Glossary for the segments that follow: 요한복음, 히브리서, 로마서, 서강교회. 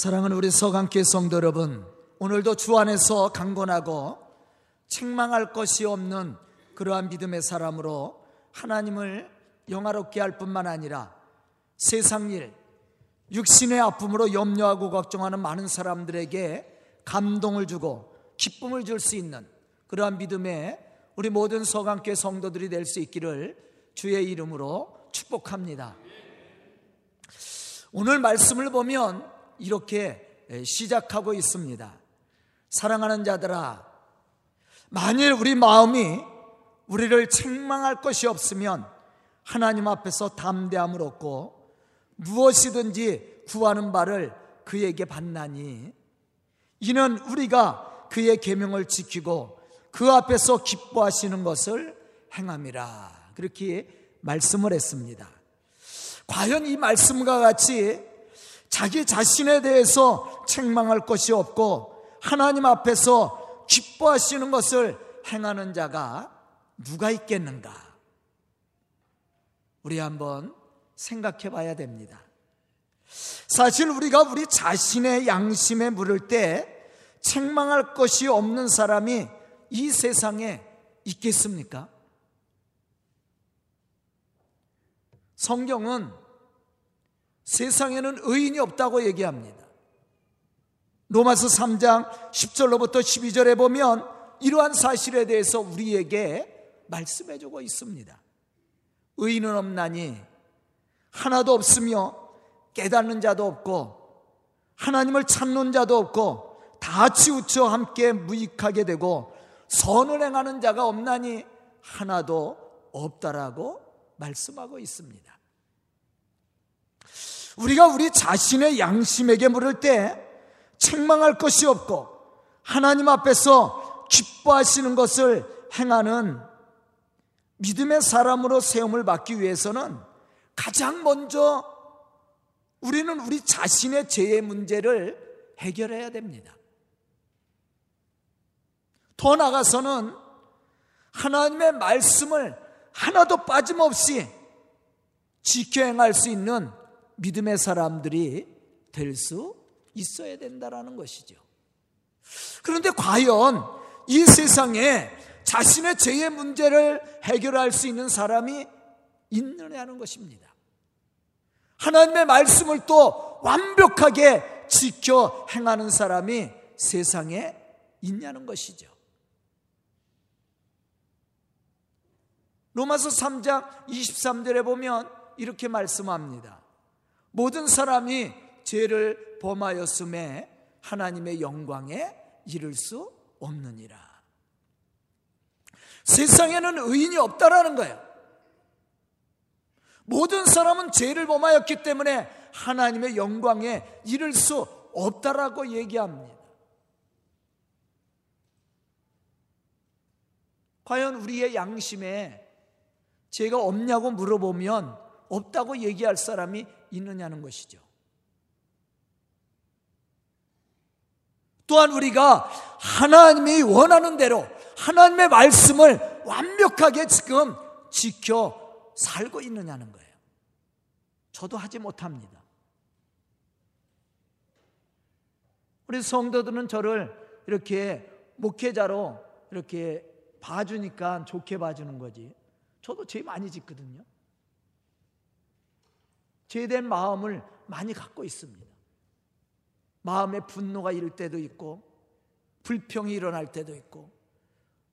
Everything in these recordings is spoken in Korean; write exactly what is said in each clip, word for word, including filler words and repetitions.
사랑하는 우리 서강교회 성도 여러분, 오늘도 주 안에서 강건하고 책망할 것이 없는 그러한 믿음의 사람으로 하나님을 영화롭게 할 뿐만 아니라 세상 일, 육신의 아픔으로 염려하고 걱정하는 많은 사람들에게 감동을 주고 기쁨을 줄 수 있는 그러한 믿음의 우리 모든 서강교회 성도들이 될 수 있기를 주의 이름으로 축복합니다. 오늘 말씀을 보면 이렇게 시작하고 있습니다. 사랑하는 자들아, 만일 우리 마음이 우리를 책망할 것이 없으면 하나님 앞에서 담대함을 얻고 무엇이든지 구하는 바를 그에게 받나니, 이는 우리가 그의 계명을 지키고 그 앞에서 기뻐하시는 것을 행함이라. 그렇게 말씀을 했습니다. 과연 이 말씀과 같이 자기 자신에 대해서 책망할 것이 없고 하나님 앞에서 기뻐하시는 것을 행하는 자가 누가 있겠는가? 우리 한번 생각해 봐야 됩니다. 사실 우리가 우리 자신의 양심에 물을 때 책망할 것이 없는 사람이 이 세상에 있겠습니까? 성경은 세상에는 의인이 없다고 얘기합니다. 로마서 삼 장 십 절로부터 십이 절에 보면 이러한 사실에 대해서 우리에게 말씀해주고 있습니다. 의인은 없나니 하나도 없으며 깨닫는 자도 없고 하나님을 찾는 자도 없고 다 치우쳐 함께 무익하게 되고 선을 행하는 자가 없나니 하나도 없다라고 말씀하고 있습니다. 우리가 우리 자신의 양심에게 물을 때 책망할 것이 없고 하나님 앞에서 기뻐하시는 것을 행하는 믿음의 사람으로 세움을 받기 위해서는 가장 먼저 우리는 우리 자신의 죄의 문제를 해결해야 됩니다. 더 나아가서는 하나님의 말씀을 하나도 빠짐없이 지켜 행할 수 있는 믿음의 사람들이 될 수 있어야 된다라는 것이죠. 그런데 과연 이 세상에 자신의 죄의 문제를 해결할 수 있는 사람이 있느냐 하는 것입니다. 하나님의 말씀을 또 완벽하게 지켜 행하는 사람이 세상에 있냐는 것이죠. 로마서 삼 장 이십삼 절에 보면 이렇게 말씀합니다. 모든 사람이 죄를 범하였음에 하나님의 영광에 이를 수 없느니라. 세상에는 의인이 없다라는 거예요. 모든 사람은 죄를 범하였기 때문에 하나님의 영광에 이를 수 없다라고 얘기합니다. 과연 우리의 양심에 죄가 없냐고 물어보면 없다고 얘기할 사람이 있느냐는 것이죠. 또한 우리가 하나님이 원하는 대로 하나님의 말씀을 완벽하게 지금 지켜 살고 있느냐는 거예요. 저도 하지 못합니다. 우리 성도들은 저를 이렇게 목회자로 이렇게 봐주니까 좋게 봐주는 거지, 저도 죄 많이 짓거든요. 죄된 마음을 많이 갖고 있습니다. 마음에 분노가 일 때도 있고 불평이 일어날 때도 있고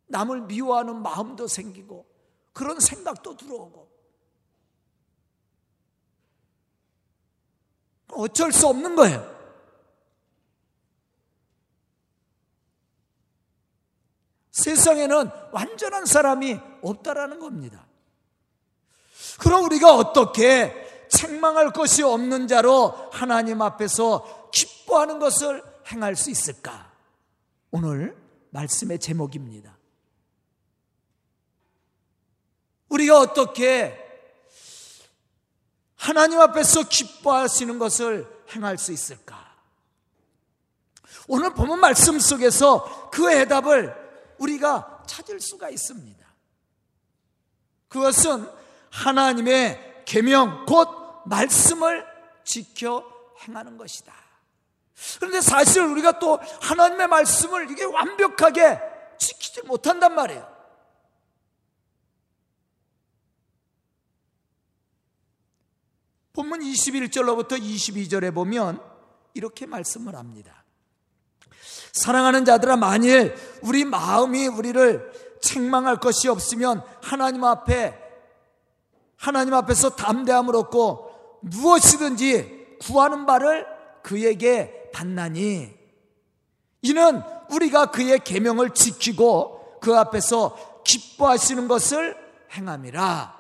남을 미워하는 마음도 생기고 그런 생각도 들어오고 어쩔 수 없는 거예요. 세상에는 완전한 사람이 없다라는 겁니다. 그럼 우리가 어떻게 책망할 것이 없는 자로 하나님 앞에서 기뻐하는 것을 행할 수 있을까? 오늘 말씀의 제목입니다. 우리가 어떻게 하나님 앞에서 기뻐하시는 것을 행할 수 있을까? 오늘 본문 말씀 속에서 그 해답을 우리가 찾을 수가 있습니다. 그것은 하나님의 계명 곧 말씀을 지켜 행하는 것이다. 그런데 사실 우리가 또 하나님의 말씀을 이게 완벽하게 지키지 못한단 말이에요. 본문 이십일 절로부터 이십이 절에 보면 이렇게 말씀을 합니다. 사랑하는 자들아, 만일 우리 마음이 우리를 책망할 것이 없으면 하나님 앞에 하나님 앞에서 담대함을 얻고 무엇이든지 구하는 바를 그에게 받나니, 이는 우리가 그의 계명을 지키고 그 앞에서 기뻐하시는 것을 행함이라.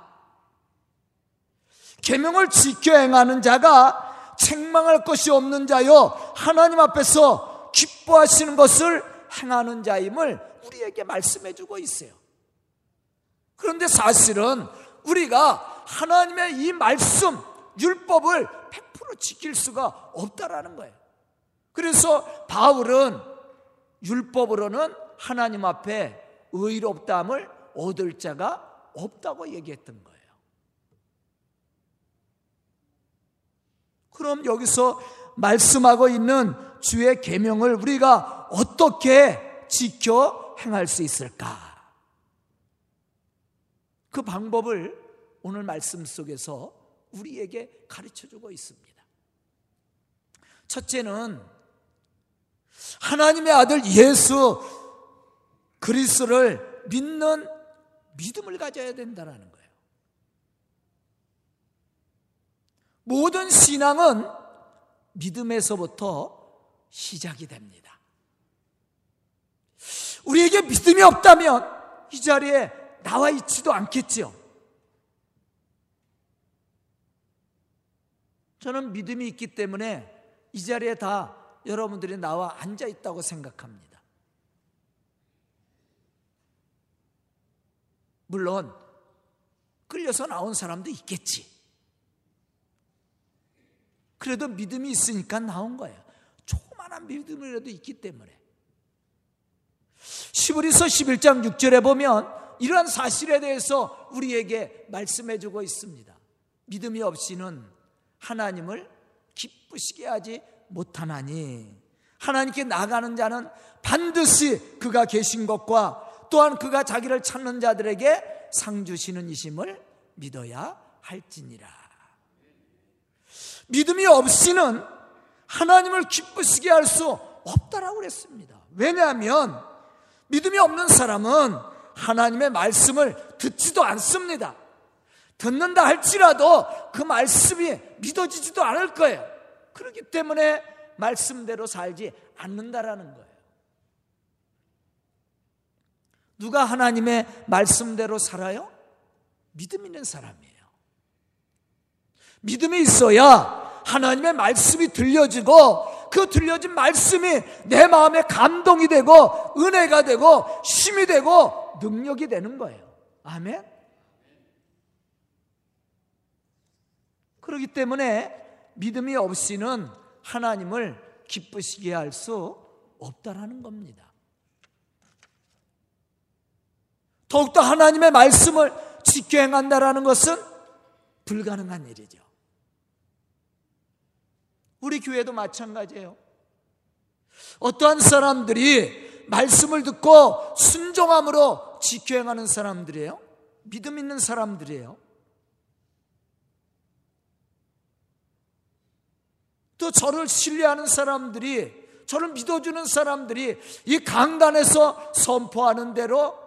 계명을 지켜 행하는 자가 책망할 것이 없는 자요 하나님 앞에서 기뻐하시는 것을 행하는 자임을 우리에게 말씀해 주고 있어요. 그런데 사실은 우리가 하나님의 이 말씀, 율법을 백 퍼센트 지킬 수가 없다라는 거예요. 그래서 바울은 율법으로는 하나님 앞에 의롭다함을 얻을 자가 없다고 얘기했던 거예요. 그럼 여기서 말씀하고 있는 주의 계명을 우리가 어떻게 지켜 행할 수 있을까? 그 방법을 오늘 말씀 속에서 우리에게 가르쳐주고 있습니다. 첫째는 하나님의 아들 예수 그리스도를 믿는 믿음을 가져야 된다는 거예요. 모든 신앙은 믿음에서부터 시작이 됩니다. 우리에게 믿음이 없다면 이 자리에 나와 있지도 않겠지요. 저는 믿음이 있기 때문에 이 자리에 다 여러분들이 나와 앉아 있다고 생각합니다. 물론 끌려서 나온 사람도 있겠지. 그래도 믿음이 있으니까 나온 거예요. 조그만한 믿음이라도 있기 때문에. 히브리서 십일 장 육 절에 보면 이러한 사실에 대해서 우리에게 말씀해 주고 있습니다. 믿음이 없이는 하나님을 기쁘시게 하지 못하나니, 하나님께 나아가는 자는 반드시 그가 계신 것과 또한 그가 자기를 찾는 자들에게 상 주시는 이심을 믿어야 할지니라. 믿음이 없이는 하나님을 기쁘시게 할 수 없다라고 그랬습니다. 왜냐하면 믿음이 없는 사람은 하나님의 말씀을 듣지도 않습니다. 듣는다 할지라도 그 말씀이 믿어지지도 않을 거예요. 그렇기 때문에 말씀대로 살지 않는다라는 거예요. 누가 하나님의 말씀대로 살아요? 믿음 있는 사람이에요. 믿음이 있어야 하나님의 말씀이 들려지고 그 들려진 말씀이 내 마음에 감동이 되고 은혜가 되고 힘이 되고 능력이 되는 거예요. 아멘? 그렇기 때문에 믿음이 없이는 하나님을 기쁘시게 할 수 없다라는 겁니다. 더욱더 하나님의 말씀을 지켜 행한다라는 것은 불가능한 일이죠. 우리 교회도 마찬가지예요. 어떠한 사람들이 말씀을 듣고 순종함으로 지켜 행하는 사람들이에요? 믿음 있는 사람들이에요. 또 저를 신뢰하는 사람들이, 저를 믿어주는 사람들이 이 강단에서 선포하는 대로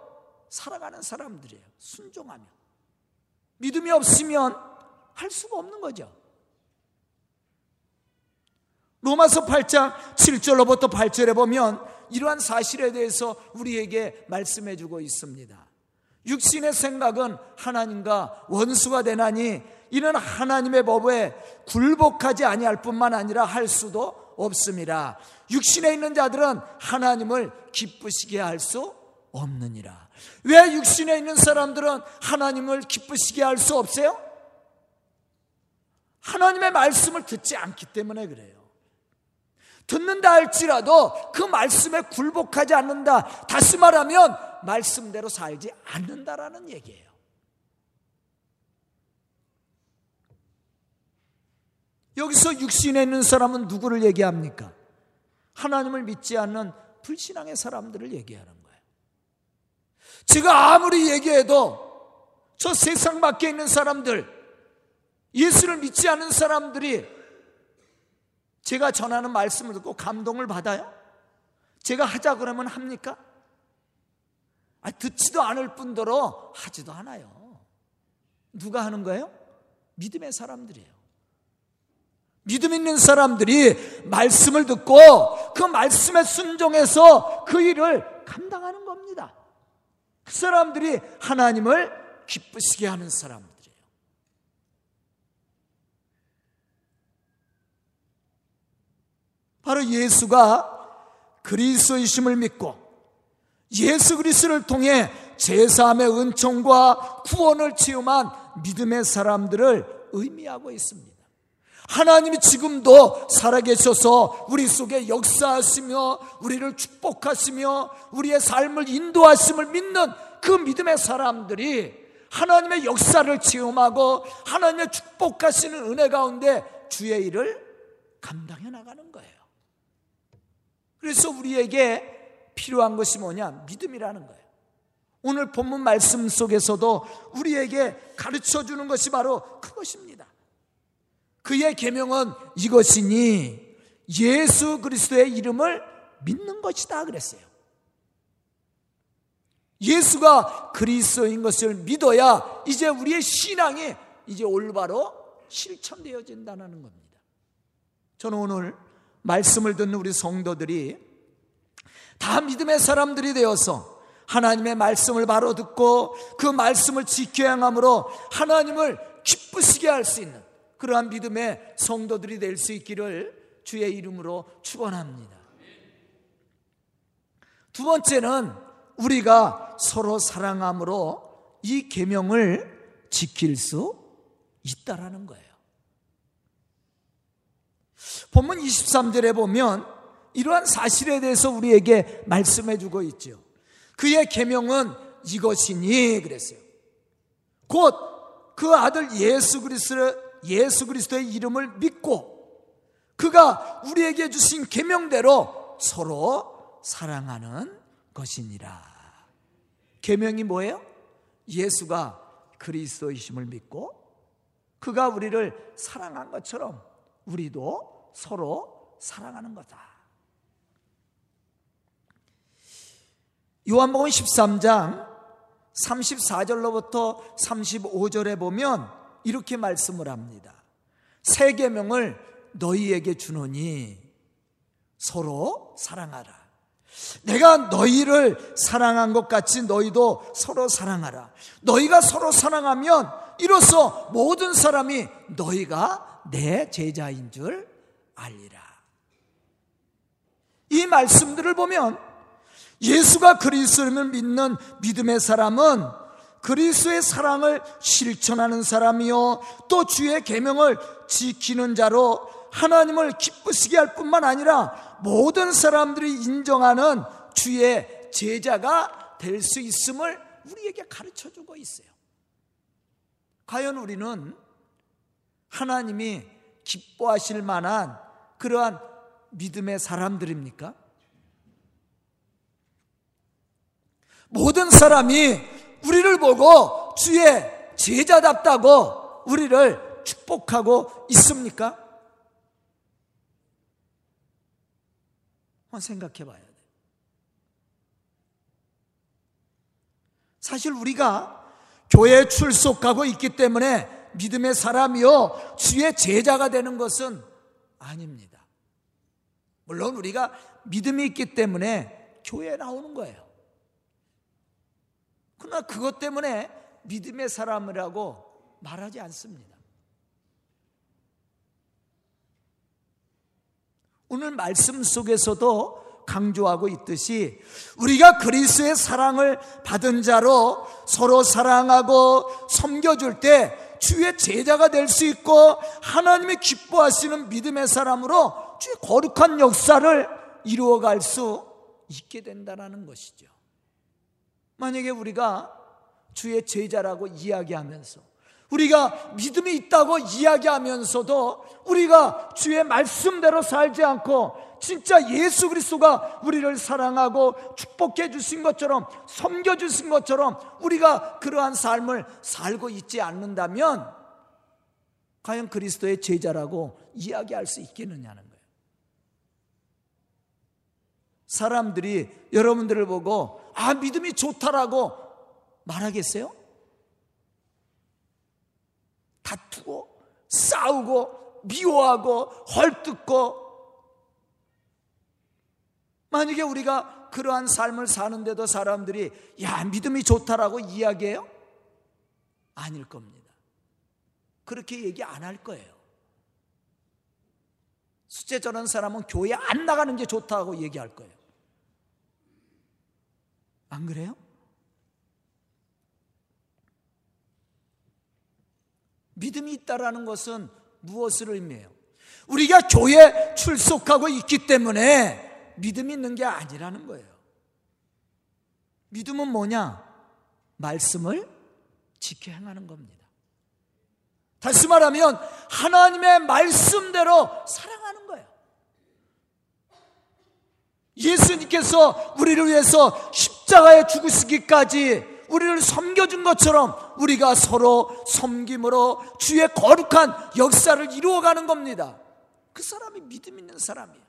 살아가는 사람들이에요. 순종하며. 믿음이 없으면 할 수가 없는 거죠. 로마서 팔 장 칠 절로부터 팔 절에 보면 이러한 사실에 대해서 우리에게 말씀해 주고 있습니다. 육신의 생각은 하나님과 원수가 되나니, 이는 하나님의 법에 굴복하지 아니할 뿐만 아니라 할 수도 없습니다. 육신에 있는 자들은 하나님을 기쁘시게 할 수 없느니라. 왜 육신에 있는 사람들은 하나님을 기쁘시게 할 수 없어요? 하나님의 말씀을 듣지 않기 때문에 그래요. 듣는다 할지라도 그 말씀에 굴복하지 않는다. 다시 말하면 말씀대로 살지 않는다라는 얘기예요. 여기서 육신에 있는 사람은 누구를 얘기합니까? 하나님을 믿지 않는 불신앙의 사람들을 얘기하는 거예요. 제가 아무리 얘기해도 저 세상 밖에 있는 사람들, 예수를 믿지 않는 사람들이 제가 전하는 말씀을 듣고 감동을 받아요? 제가 하자 그러면 합니까? 아, 듣지도 않을 뿐더러 하지도 않아요. 누가 하는 거예요? 믿음의 사람들이에요. 믿음 있는 사람들이 말씀을 듣고 그 말씀에 순종해서 그 일을 감당하는 겁니다. 그 사람들이 하나님을 기쁘시게 하는 사람들이에요. 바로 예수가 그리스도이심을 믿고 예수 그리스도를 통해 제사함의 은총과 구원을 체험한 믿음의 사람들을 의미하고 있습니다. 하나님이 지금도 살아계셔서 우리 속에 역사하시며 우리를 축복하시며 우리의 삶을 인도하심을 믿는 그 믿음의 사람들이 하나님의 역사를 체험하고 하나님의 축복하시는 은혜 가운데 주의 일을 감당해 나가는 거예요. 그래서 우리에게 필요한 것이 뭐냐? 믿음이라는 거예요. 오늘 본문 말씀 속에서도 우리에게 가르쳐주는 것이 바로 그것입니다. 그의 계명은 이것이니 예수 그리스도의 이름을 믿는 것이다 그랬어요. 예수가 그리스도인 것을 믿어야 이제 우리의 신앙이 이제 올바로 실천되어진다는 겁니다. 저는 오늘 말씀을 듣는 우리 성도들이 다 믿음의 사람들이 되어서 하나님의 말씀을 바로 듣고 그 말씀을 지켜 행함으로 하나님을 기쁘시게 할 수 있는 그러한 믿음의 성도들이 될 수 있기를 주의 이름으로 축원합니다. 두 번째는 우리가 서로 사랑함으로 이 계명을 지킬 수 있다라는 거예요. 본문 이십삼 절에 보면 이러한 사실에 대해서 우리에게 말씀해 주고 있죠. 그의 계명은 이것이니 그랬어요. 곧 그 아들 예수 그리스도를 예수 그리스도의 이름을 믿고 그가 우리에게 주신 계명대로 서로 사랑하는 것이니라. 계명이 뭐예요? 예수가 그리스도이심을 믿고 그가 우리를 사랑한 것처럼 우리도 서로 사랑하는 거다. 요한복음 십삼 장 삼십사 절로부터 삼십오 절에 보면 이렇게 말씀을 합니다. 새 계명을 너희에게 주노니 서로 사랑하라. 내가 너희를 사랑한 것 같이 너희도 서로 사랑하라. 너희가 서로 사랑하면 이로써 모든 사람이 너희가 내 제자인 줄 알리라. 이 말씀들을 보면 예수가 그리스도를 믿는 믿음의 사람은 그리스도의 사랑을 실천하는 사람이요 또 주의 계명을 지키는 자로 하나님을 기쁘시게 할 뿐만 아니라 모든 사람들이 인정하는 주의 제자가 될 수 있음을 우리에게 가르쳐주고 있어요. 과연 우리는 하나님이 기뻐하실 만한 그러한 믿음의 사람들입니까? 모든 사람이 우리를 보고 주의 제자답다고 우리를 축복하고 있습니까? 한번 생각해 봐야 돼요. 사실 우리가 교회에 출석하고 있기 때문에 믿음의 사람이요 주의 제자가 되는 것은 아닙니다. 물론 우리가 믿음이 있기 때문에 교회에 나오는 거예요. 그러나 그것 때문에 믿음의 사람이라고 말하지 않습니다. 오늘 말씀 속에서도 강조하고 있듯이 우리가 그리스도의 사랑을 받은 자로 서로 사랑하고 섬겨줄 때 주의 제자가 될 수 있고 하나님이 기뻐하시는 믿음의 사람으로 주의 거룩한 역사를 이루어갈 수 있게 된다는 것이죠. 만약에 우리가 주의 제자라고 이야기하면서 우리가 믿음이 있다고 이야기하면서도 우리가 주의 말씀대로 살지 않고 진짜 예수 그리스도가 우리를 사랑하고 축복해 주신 것처럼, 섬겨 주신 것처럼 우리가 그러한 삶을 살고 있지 않는다면 과연 그리스도의 제자라고 이야기할 수 있겠느냐는 거예요. 사람들이 여러분들을 보고 아 믿음이 좋다라고 말하겠어요? 다투고 싸우고 미워하고 헐뜯고, 만약에 우리가 그러한 삶을 사는데도 사람들이 야 믿음이 좋다라고 이야기해요? 아닐 겁니다. 그렇게 얘기 안 할 거예요. 숫째 저런 사람은 교회 안 나가는 게 좋다고 얘기할 거예요. 안 그래요? 믿음이 있다라는 것은 무엇을 의미해요? 우리가 교회 출석하고 있기 때문에 믿음이 있는 게 아니라는 거예요. 믿음은 뭐냐? 말씀을 지켜 행하는 겁니다. 다시 말하면 하나님의 말씀대로 사랑하는 거예요. 예수님께서 우리를 위해서 십자가에 죽으시기까지 우리를 섬겨준 것처럼 우리가 서로 섬김으로 주의 거룩한 역사를 이루어가는 겁니다. 그 사람이 믿음 있는 사람이에요.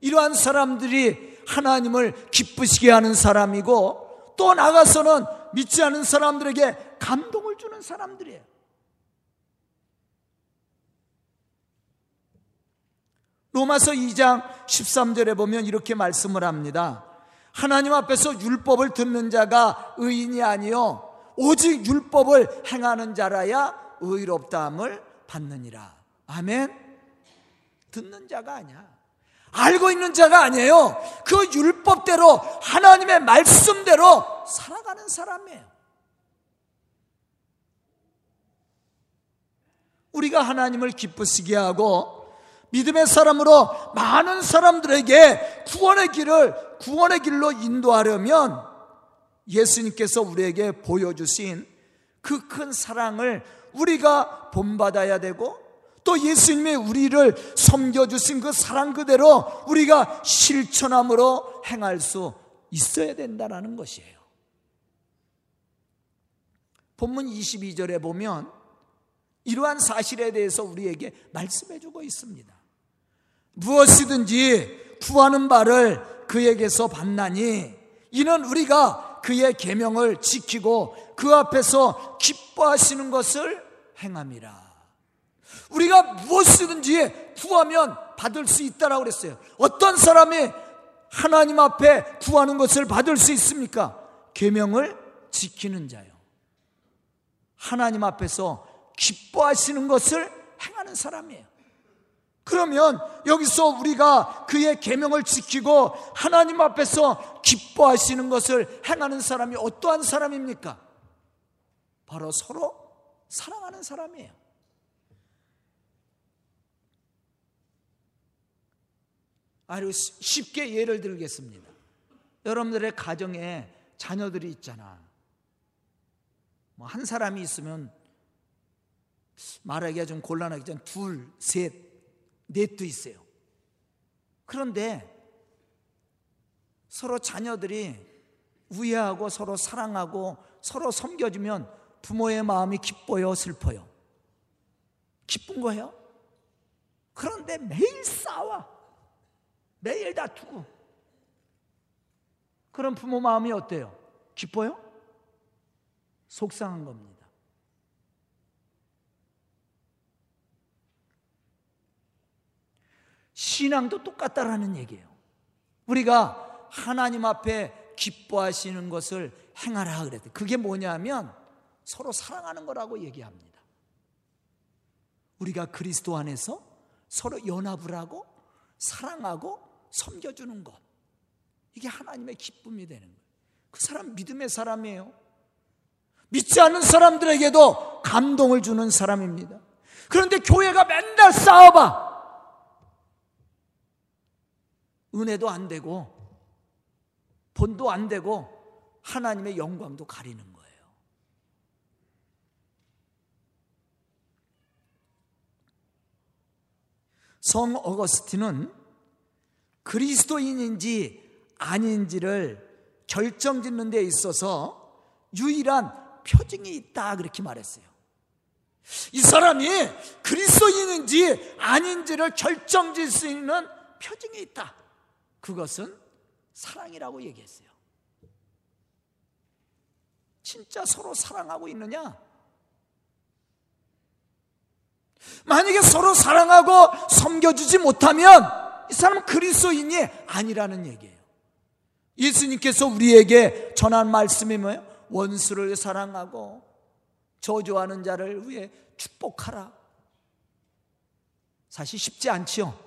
이러한 사람들이 하나님을 기쁘시게 하는 사람이고, 또 나가서는 믿지 않은 사람들에게 감동을 주는 사람들이에요. 로마서 이 장 십삼 절에 보면 이렇게 말씀을 합니다. 하나님 앞에서 율법을 듣는 자가 의인이 아니요 오직 율법을 행하는 자라야 의롭다함을 받느니라. 아멘. 듣는 자가 아니야. 알고 있는 자가 아니에요. 그 율법대로, 하나님의 말씀대로 살아가는 사람이에요. 우리가 하나님을 기쁘시게 하고 믿음의 사람으로 많은 사람들에게 구원의 길을, 구원의 길로 인도하려면 예수님께서 우리에게 보여주신 그 큰 사랑을 우리가 본받아야 되고, 또 예수님의 우리를 섬겨주신 그 사랑 그대로 우리가 실천함으로 행할 수 있어야 된다는 것이에요. 본문 이십이 절에 보면 이러한 사실에 대해서 우리에게 말씀해주고 있습니다. 무엇이든지 구하는 바를 그에게서 받나니 이는 우리가 그의 계명을 지키고 그 앞에서 기뻐하시는 것을 행함이라. 우리가 무엇이든지 구하면 받을 수 있다라고 그랬어요. 어떤 사람이 하나님 앞에 구하는 것을 받을 수 있습니까? 계명을 지키는 자요, 하나님 앞에서 기뻐하시는 것을 행하는 사람이에요. 그러면 여기서 우리가 그의 계명을 지키고 하나님 앞에서 기뻐하시는 것을 행하는 사람이 어떠한 사람입니까? 바로 서로 사랑하는 사람이에요. 아주 쉽게 예를 들겠습니다. 여러분들의 가정에 자녀들이 있잖아. 뭐 한 사람이 있으면 말하기가 좀 곤란하겠지만 둘, 셋, 넷도 있어요. 그런데 서로 자녀들이 우애하고 서로 사랑하고 서로 섬겨주면 부모의 마음이 기뻐요, 슬퍼요? 기쁜 거예요. 그런데 매일 싸워, 매일 다투고, 그럼 부모 마음이 어때요? 기뻐요? 속상한 겁니다. 신앙도 똑같다라는 얘기예요. 우리가 하나님 앞에 기뻐하시는 것을 행하라 그랬대요. 그게 뭐냐면 서로 사랑하는 거라고 얘기합니다. 우리가 그리스도 안에서 서로 연합을 하고 사랑하고 섬겨주는 것, 이게 하나님의 기쁨이 되는 거예요. 그 사람 믿음의 사람이에요. 믿지 않는 사람들에게도 감동을 주는 사람입니다. 그런데 교회가 맨날 싸워봐, 은혜도 안 되고 본도 안 되고 하나님의 영광도 가리는 거예요. 성 어거스틴은 그리스도인인지 아닌지를 결정짓는 데 있어서 유일한 표징이 있다 그렇게 말했어요. 이 사람이 그리스도인인지 아닌지를 결정질 수 있는 표징이 있다. 그것은 사랑이라고 얘기했어요. 진짜 서로 사랑하고 있느냐? 만약에 서로 사랑하고 섬겨주지 못하면 이 사람은 그리스도인이 아니라는 얘기예요. 예수님께서 우리에게 전한 말씀이 뭐예요? 원수를 사랑하고 저주하는 자를 위해 축복하라. 사실 쉽지 않지요.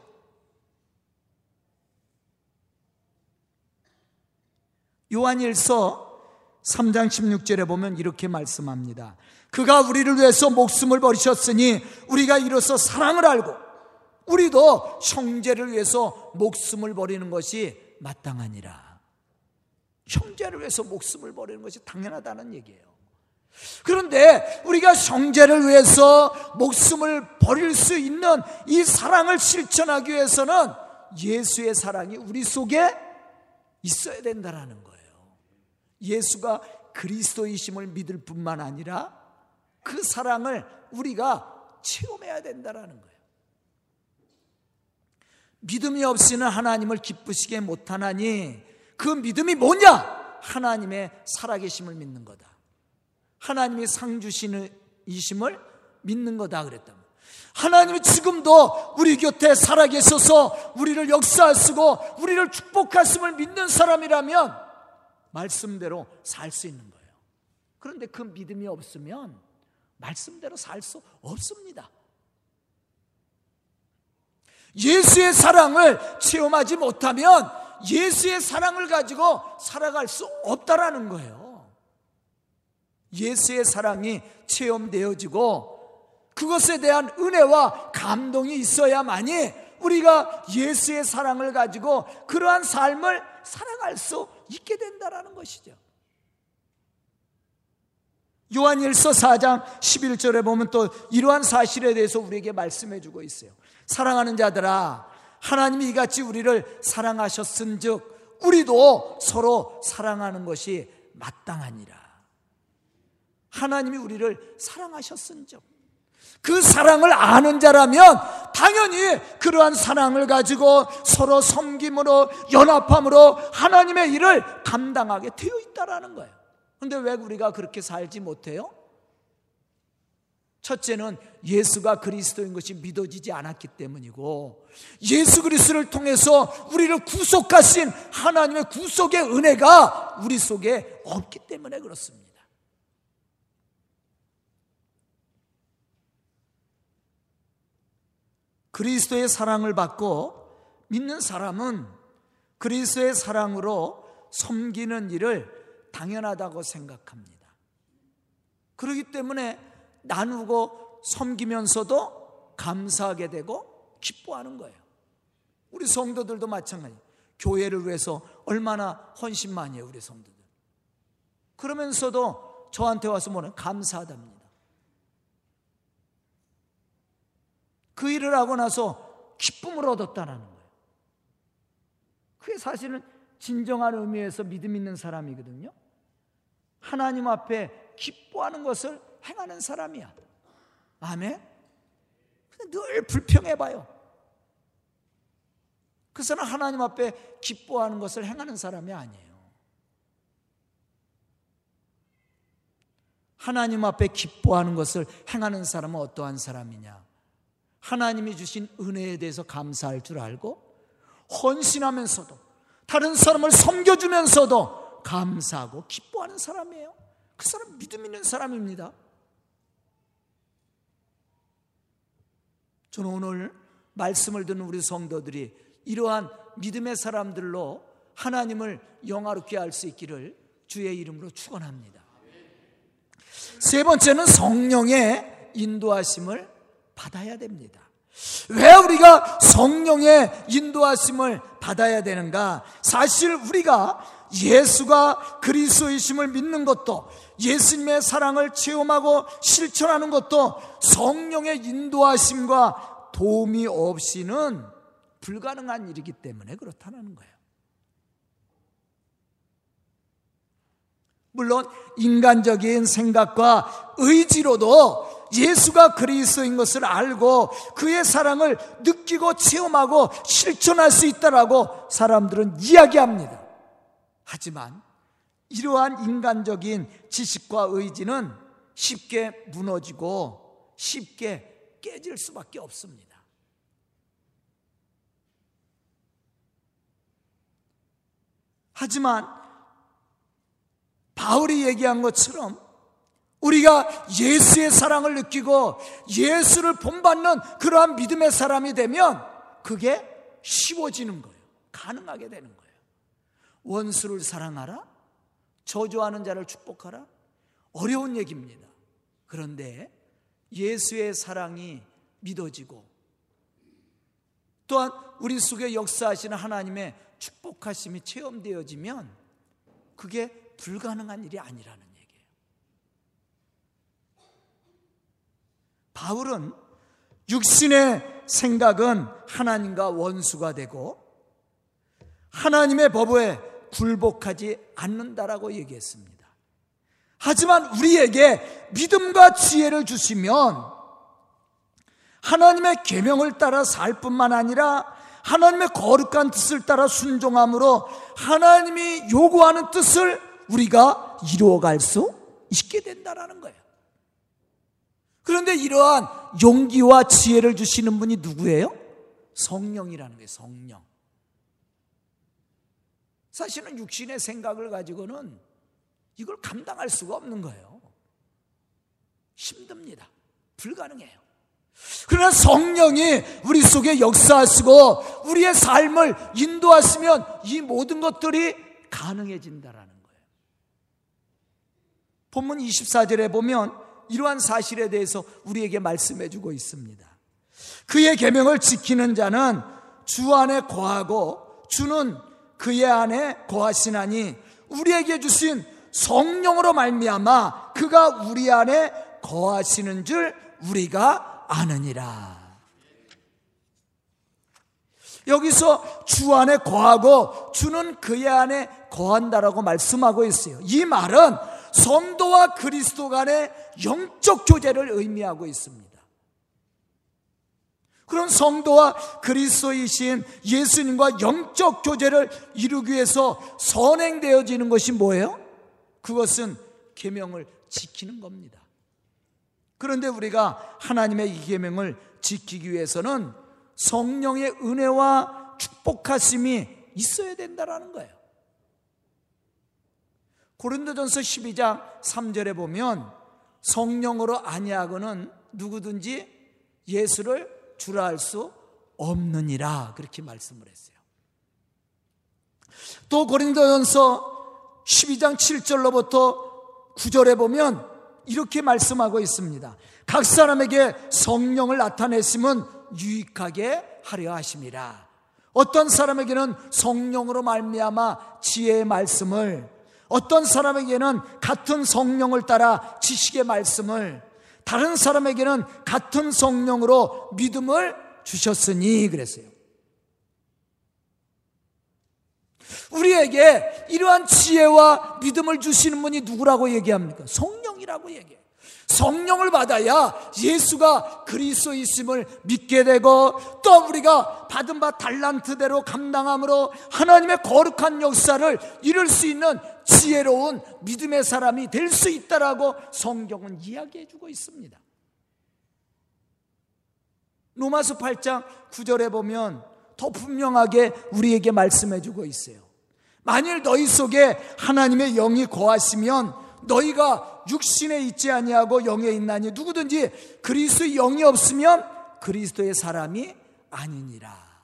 요한 일서 삼 장 십육 절에 보면 이렇게 말씀합니다. 그가 우리를 위해서 목숨을 버리셨으니 우리가 이로써 사랑을 알고 우리도 형제를 위해서 목숨을 버리는 것이 마땅하니라. 형제를 위해서 목숨을 버리는 것이 당연하다는 얘기예요. 그런데 우리가 형제를 위해서 목숨을 버릴 수 있는 이 사랑을 실천하기 위해서는 예수의 사랑이 우리 속에 있어야 된다라는 거예요. 예수가 그리스도이심을 믿을 뿐만 아니라 그 사랑을 우리가 체험해야 된다라는 거예요. 믿음이 없이는 하나님을 기쁘시게 못하나니 그 믿음이 뭐냐? 하나님의 살아계심을 믿는 거다. 하나님이 상주시는 이심을 믿는 거다 그랬다. 하나님이 지금도 우리 곁에 살아계셔서 우리를 역사하시고 우리를 축복하심을 믿는 사람이라면 말씀대로 살 수 있는 거예요. 그런데 그 믿음이 없으면 말씀대로 살 수 없습니다. 예수의 사랑을 체험하지 못하면 예수의 사랑을 가지고 살아갈 수 없다라는 거예요. 예수의 사랑이 체험되어지고 그것에 대한 은혜와 감동이 있어야만이 우리가 예수의 사랑을 가지고 그러한 삶을 살아갈 수 있게 된다는 것이죠. 요한 일서 사 장 십일 절에 보면 또 이러한 사실에 대해서 우리에게 말씀해 주고 있어요. 사랑하는 자들아 하나님이 이같이 우리를 사랑하셨은 즉 우리도 서로 사랑하는 것이 마땅하니라. 하나님이 우리를 사랑하셨은즉 그 사랑을 아는 자라면 당연히 그러한 사랑을 가지고 서로 섬김으로 연합함으로 하나님의 일을 감당하게 되어 있다라는 거예요. 그런데 왜 우리가 그렇게 살지 못해요? 첫째는 예수가 그리스도인 것이 믿어지지 않았기 때문이고 예수 그리스도를 통해서 우리를 구속하신 하나님의 구속의 은혜가 우리 속에 없기 때문에 그렇습니다. 그리스도의 사랑을 받고 믿는 사람은 그리스도의 사랑으로 섬기는 일을 당연하다고 생각합니다. 그렇기 때문에 나누고 섬기면서도 감사하게 되고 기뻐하는 거예요. 우리 성도들도 마찬가지예요. 교회를 위해서 얼마나 헌신 많이 해요, 우리 성도들. 그러면서도 저한테 와서 뭐냐, 감사하답니다. 그 일을 하고 나서 기쁨을 얻었다는 거예요. 그게 사실은 진정한 의미에서 믿음 있는 사람이거든요. 하나님 앞에 기뻐하는 것을 행하는 사람이야. 아멘? 늘 불평해봐요. 그 사람은 하나님 앞에 기뻐하는 것을 행하는 사람이 아니에요. 하나님 앞에 기뻐하는 것을 행하는 사람은 어떠한 사람이냐? 하나님이 주신 은혜에 대해서 감사할 줄 알고 헌신하면서도 다른 사람을 섬겨주면서도 감사하고 기뻐하는 사람이에요. 그 사람 믿음 있는 사람입니다. 저는 오늘 말씀을 듣는 우리 성도들이 이러한 믿음의 사람들로 하나님을 영화롭게 할 수 있기를 주의 이름으로 축원합니다. 세 번째는 성령의 인도하심을 받아야 됩니다. 왜 우리가 성령의 인도하심을 받아야 되는가? 사실 우리가 예수가 그리스도이심을 믿는 것도 예수님의 사랑을 체험하고 실천하는 것도 성령의 인도하심과 도움이 없이는 불가능한 일이기 때문에 그렇다는 거예요. 물론 인간적인 생각과 의지로도 예수가 그리스도인 것을 알고 그의 사랑을 느끼고 체험하고 실천할 수 있다라고 사람들은 이야기합니다. 하지만 이러한 인간적인 지식과 의지는 쉽게 무너지고 쉽게 깨질 수밖에 없습니다. 하지만 바울이 얘기한 것처럼 우리가 예수의 사랑을 느끼고 예수를 본받는 그러한 믿음의 사람이 되면 그게 쉬워지는 거예요. 가능하게 되는 거예요. 원수를 사랑하라, 저주하는 자를 축복하라, 어려운 얘기입니다. 그런데 예수의 사랑이 믿어지고 또한 우리 속에 역사하시는 하나님의 축복하심이 체험되어지면 그게 불가능한 일이 아니라는 얘기예요. 바울은 육신의 생각은 하나님과 원수가 되고 하나님의 법에 굴복하지 않는다라고 얘기했습니다. 하지만 우리에게 믿음과 지혜를 주시면 하나님의 계명을 따라 살 뿐만 아니라 하나님의 거룩한 뜻을 따라 순종함으로 하나님이 요구하는 뜻을 우리가 이루어갈 수 있게 된다라는 거예요. 그런데 이러한 용기와 지혜를 주시는 분이 누구예요? 성령이라는 거예요. 성령. 사실은 육신의 생각을 가지고는 이걸 감당할 수가 없는 거예요. 힘듭니다. 불가능해요. 그러나 성령이 우리 속에 역사하시고 우리의 삶을 인도하시면 이 모든 것들이 가능해진다라는 거예요. 본문 이십사 절에 보면 이러한 사실에 대해서 우리에게 말씀해 주고 있습니다. 그의 계명을 지키는 자는 주 안에 거하고 주는 그의 안에 거하시나니 우리에게 주신 성령으로 말미암아 그가 우리 안에 거하시는 줄 우리가 아느니라. 여기서 주 안에 거하고 주는 그의 안에 거한다라고 말씀하고 있어요. 이 말은 성도와 그리스도 간의 영적 교제를 의미하고 있습니다. 그런 성도와 그리스도이신 예수님과 영적 교제를 이루기 위해서 선행되어지는 것이 뭐예요? 그것은 계명을 지키는 겁니다. 그런데 우리가 하나님의 이 계명을 지키기 위해서는 성령의 은혜와 축복하심이 있어야 된다라는 거예요. 고린도전서 십이 장 삼 절에 보면 성령으로 아니하고는 누구든지 예수를 주라 할 수 없느니라 그렇게 말씀을 했어요. 또 고린도전서 십이 장 칠 절로부터 구 절에 보면 이렇게 말씀하고 있습니다. 각 사람에게 성령을 나타내심은 유익하게 하려 하심이라. 어떤 사람에게는 성령으로 말미암아 지혜의 말씀을, 어떤 사람에게는 같은 성령을 따라 지식의 말씀을, 다른 사람에게는 같은 성령으로 믿음을 주셨으니 그랬어요. 우리에게 이러한 지혜와 믿음을 주시는 분이 누구라고 얘기합니까? 성령이라고 얘기해요. 성령을 받아야 예수가 그리스도이심을 믿게 되고 또 우리가 받은 바 달란트대로 감당함으로 하나님의 거룩한 역사를 이룰 수 있는 지혜로운 믿음의 사람이 될 수 있다라고 성경은 이야기해 주고 있습니다. 로마서 팔 장 구 절에 보면 더 분명하게 우리에게 말씀해 주고 있어요. 만일 너희 속에 하나님의 영이 거하시면 너희가 육신에 있지 아니하고 영에 있나니 누구든지 그리스도의 영이 없으면 그리스도의 사람이 아니니라.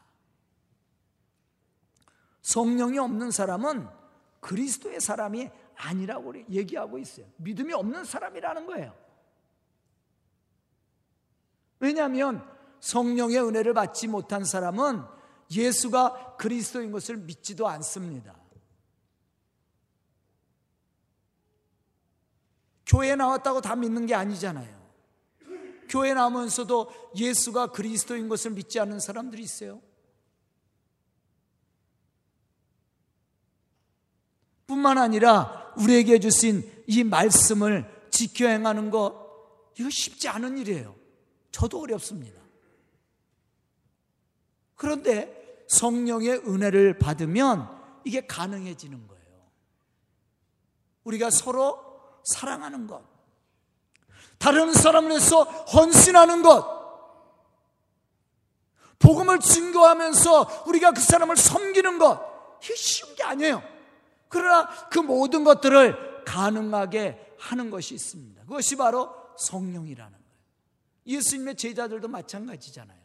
성령이 없는 사람은 그리스도의 사람이 아니라고 얘기하고 있어요. 믿음이 없는 사람이라는 거예요. 왜냐하면 성령의 은혜를 받지 못한 사람은 예수가 그리스도인 것을 믿지도 않습니다. 교회에 나왔다고 다 믿는 게 아니잖아요. 교회 나오면서도 예수가 그리스도인 것을 믿지 않는 사람들이 있어요. 뿐만 아니라 우리에게 주신 이 말씀을 지켜 행하는 것, 이거 쉽지 않은 일이에요. 저도 어렵습니다. 그런데 성령의 은혜를 받으면 이게 가능해지는 거예요. 우리가 서로 사랑하는 것, 다른 사람을 위해서 헌신하는 것, 복음을 증거하면서 우리가 그 사람을 섬기는 것, 이게 쉬운 게 아니에요. 그러나 그 모든 것들을 가능하게 하는 것이 있습니다. 그것이 바로 성령이라는 거예요. 예수님의 제자들도 마찬가지잖아요.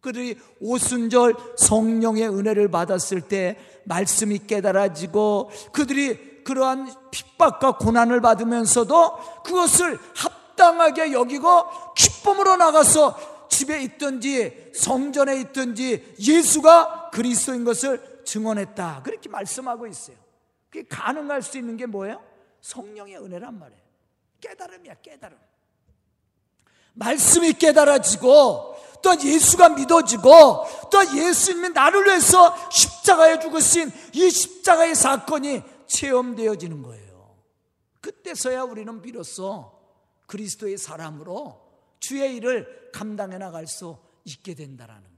그들이 오순절 성령의 은혜를 받았을 때 말씀이 깨달아지고, 그들이 그러한 핍박과 고난을 받으면서도 그것을 합당하게 여기고 기쁨으로 나가서 집에 있든지 성전에 있든지 예수가 그리스도인 것을 증언했다, 그렇게 말씀하고 있어요. 그게 가능할 수 있는 게 뭐예요? 성령의 은혜란 말이에요. 깨달음이야, 깨달음. 말씀이 깨달아지고 또 예수가 믿어지고 또 예수님이 나를 위해서 십자가에 죽으신 이 십자가의 사건이 체험되어지는 거예요. 그때서야 우리는 비로소 그리스도의 사람으로 주의 일을 감당해 나갈 수 있게 된다라는 겁니다.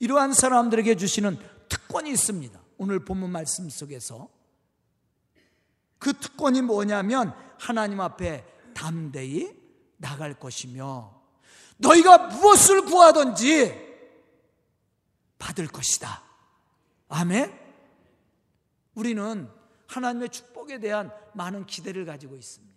이러한 사람들에게 주시는 특권이 있습니다. 오늘 본문 말씀 속에서 그 특권이 뭐냐면, 하나님 앞에 담대히 나갈 것이며 너희가 무엇을 구하든지 받을 것이다. 아멘. 우리는 하나님의 축복에 대한 많은 기대를 가지고 있습니다.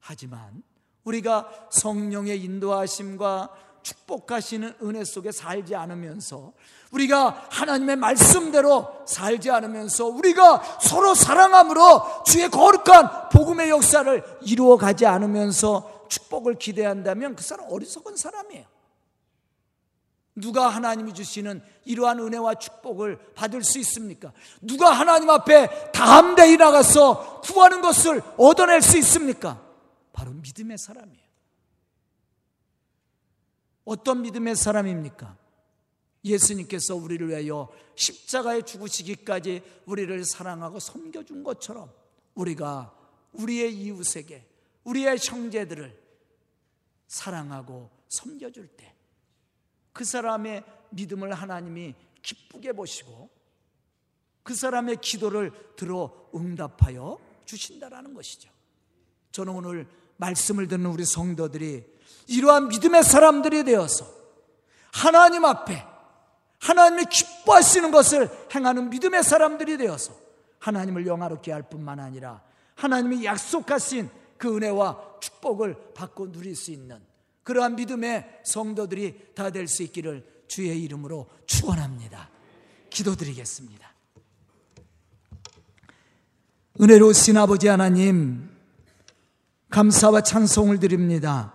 하지만 우리가 성령의 인도하심과 축복하시는 은혜 속에 살지 않으면서, 우리가 하나님의 말씀대로 살지 않으면서, 우리가 서로 사랑함으로 주의 거룩한 복음의 역사를 이루어가지 않으면서 축복을 기대한다면 그 사람 어리석은 사람이에요. 누가 하나님이 주시는 이러한 은혜와 축복을 받을 수 있습니까? 누가 하나님 앞에 담대히 나가서 구하는 것을 얻어낼 수 있습니까? 바로 믿음의 사람이에요. 어떤 믿음의 사람입니까? 예수님께서 우리를 위하여 십자가에 죽으시기까지 우리를 사랑하고 섬겨준 것처럼 우리가 우리의 이웃에게, 우리의 형제들을 사랑하고 섬겨줄 때 그 사람의 믿음을 하나님이 기쁘게 보시고 그 사람의 기도를 들어 응답하여 주신다라는 것이죠. 저는 오늘 말씀을 듣는 우리 성도들이 이러한 믿음의 사람들이 되어서 하나님 앞에 하나님이 기뻐하시는 것을 행하는 믿음의 사람들이 되어서 하나님을 영화롭게 할 뿐만 아니라 하나님이 약속하신 그 은혜와 축복을 받고 누릴 수 있는 그러한 믿음의 성도들이 다 될 수 있기를 주의 이름으로 축원합니다. 기도드리겠습니다. 은혜로우신 아버지 하나님, 감사와 찬송을 드립니다.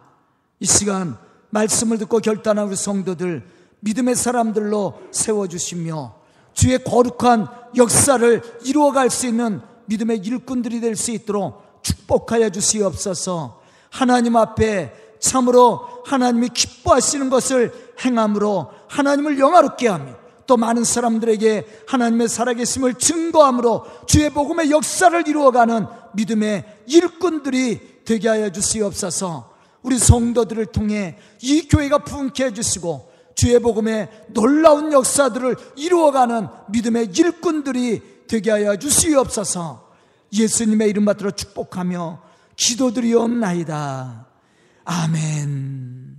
이 시간 말씀을 듣고 결단한 우리 성도들, 믿음의 사람들로 세워주시며 주의 거룩한 역사를 이루어갈 수 있는 믿음의 일꾼들이 될 수 있도록 축복하여 주시옵소서. 하나님 앞에 참으로 하나님이 기뻐하시는 것을 행함으로 하나님을 영화롭게 하며 또 많은 사람들에게 하나님의 살아계심을 증거함으로 주의 복음의 역사를 이루어가는 믿음의 일꾼들이 되게 하여 주시옵소서. 우리 성도들을 통해 이 교회가 부흥케 해주시고 주의 복음의 놀라운 역사들을 이루어가는 믿음의 일꾼들이 되게 하여 주시옵소서. 예수님의 이름 받들어 축복하며 기도드리옵나이다. 아멘.